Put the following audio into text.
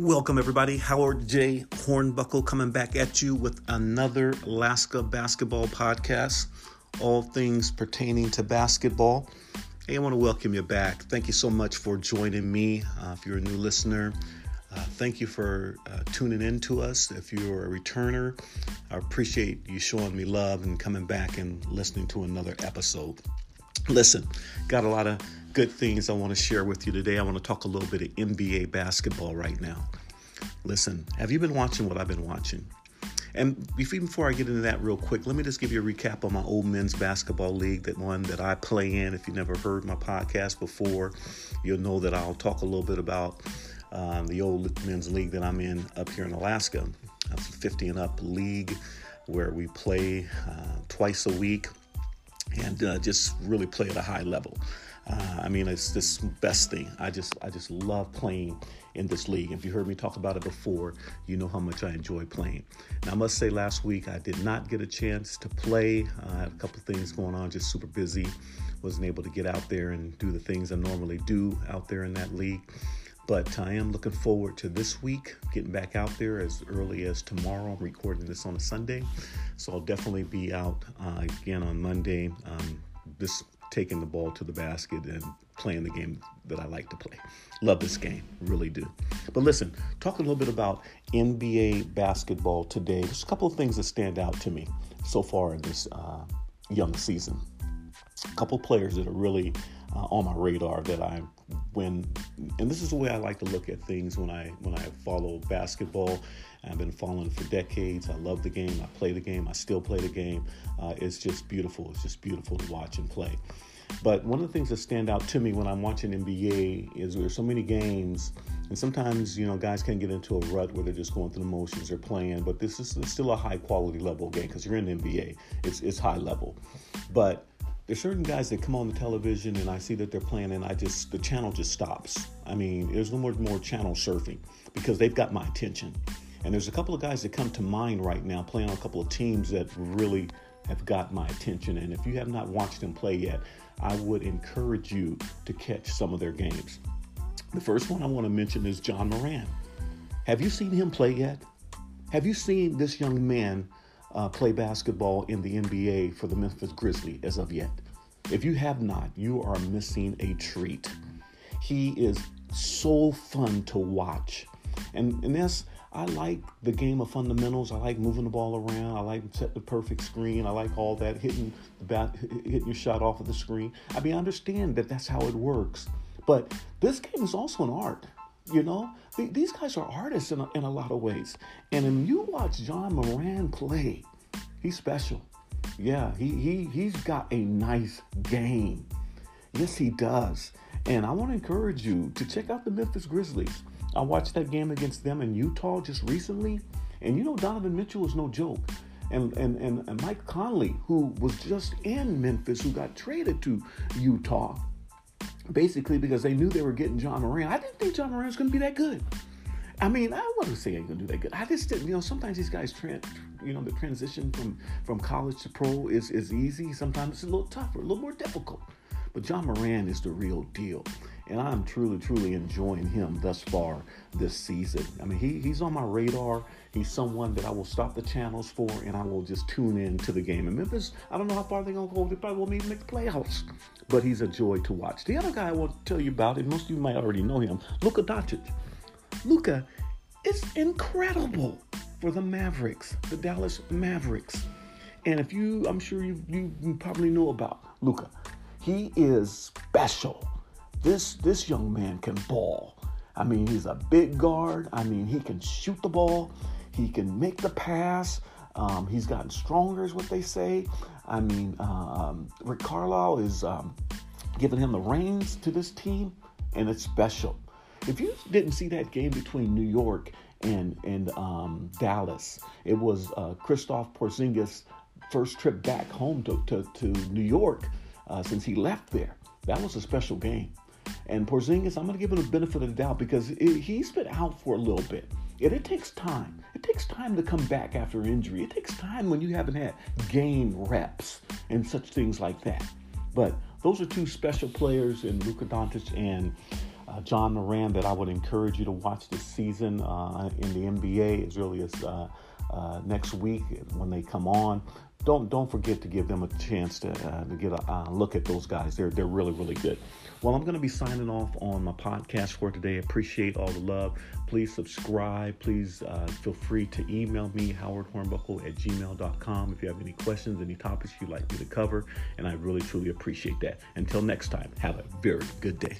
Welcome, everybody. Howard J. Hornbuckle coming back at you with another Alaska basketball podcast, all things pertaining to basketball. Hey, I want to welcome you back. Thank you so much for joining me. If you're a new listener, thank you for tuning in to us. If you're a returner, I appreciate you showing me love and coming back and listening to another episode. Listen, got a lot of good things I want to share with you today. I want to talk a little bit of NBA basketball right now. Listen, have you been watching what I've been watching? And before I get into that real quick, let me just give you a recap on my old men's basketball league, that one that I play in. If you never heard my podcast before, you'll know that I'll talk a little bit about the old men's league that I'm in up here in Alaska. It's a 50 and up league where we play twice a week. And just really play at a high level. I mean, it's this best thing. I just love playing in this league. If you heard me talk about it before, you know how much I enjoy playing. Now, I must say, last week I did not get a chance to play. I had a couple things going on, just super busy. Wasn't able to get out there and do the things I normally do out there in that league. But I am looking forward to this week, getting back out there as early as tomorrow. I'm recording this on a Sunday, so I'll definitely be out again on Monday, just taking the ball to the basket and playing the game that I like to play. Love this game, really do. But listen, talk a little bit about NBA basketball today. There's a couple of things that stand out to me so far in this young season. A couple players that are really on my radar that and this is the way I like to look at things when I follow basketball. I've been following for decades. I love the game. I play the game. I still play the game. It's just beautiful. It's just beautiful to watch and play. But one of the things that stand out to me when I'm watching NBA is there's so many games, and sometimes, you know, guys can get into a rut where they're just going through the motions, they're playing, but this is still a high-quality level game because you're in the NBA. It's high level. But there's certain guys that come on the television and I see that they're playing and the channel just stops. I mean, there's no more channel surfing because they've got my attention. And there's a couple of guys that come to mind right now playing on a couple of teams that really have got my attention. And if you have not watched them play yet, I would encourage you to catch some of their games. The first one I want to mention is Ja Morant. Have you seen him play yet? Have you seen this young man play basketball in the NBA for the Memphis Grizzlies as of yet? If you have not, you are missing a treat. He is so fun to watch. And that's, I like the game of fundamentals. I like moving the ball around. I like setting the perfect screen. I like all that, hitting your shot off of the screen. I mean, I understand that that's how it works. But this game is also an art. You know, these guys are artists in a lot of ways. And when you watch Ja Morant play, he's special. Yeah, he's got a nice game. Yes, he does. And I want to encourage you to check out the Memphis Grizzlies. I watched that game against them in Utah just recently. And you know, Donovan Mitchell is no joke. And Mike Conley, who was just in Memphis, who got traded to Utah, basically because they knew they were getting Ja Morant. I didn't think Ja Morant was going to be that good. I mean, I wouldn't say he ain't going to do that good. I just didn't, you know, sometimes these guys, the transition from college to pro is easy. Sometimes it's a little tougher, a little more difficult. But Ja Morant is the real deal. And I'm truly, truly enjoying him thus far this season. I mean, he's on my radar. He's someone that I will stop the channels for, and I will just tune in to the game. And Memphis, I don't know how far they're going to go. They probably won't even make the playoffs. But he's a joy to watch. The other guy I want to tell you about, and most of you might already know him, Luka Dončić. Luka is incredible for the Mavericks, the Dallas Mavericks. And if you, I'm sure you probably know about Luka. He is special. This young man can ball. I mean, he's a big guard. I mean, he can shoot the ball. He can make the pass. He's gotten stronger is what they say. I mean, Rick Carlisle is giving him the reins to this team, and it's special. If you didn't see that game between New York and Dallas, it was Christoph Porzingis' first trip back home to New York since he left there. That was a special game. And Porzingis, I'm going to give him the benefit of the doubt because he's been out for a little bit. And it takes time. It takes time to come back after injury. It takes time when you haven't had game reps and such things like that. But those are two special players in Luka Dončić and Ja Morant that I would encourage you to watch this season in the NBA as early as next week when they come on. Don't forget to give them a chance to get a look at those guys. They're really, really good. Well, I'm going to be signing off on my podcast for today. Appreciate all the love. Please subscribe. Please feel free to email me, howardhornbuckle@gmail.com, if you have any questions, any topics you'd like me to cover. And I really, truly appreciate that. Until next time, have a very good day.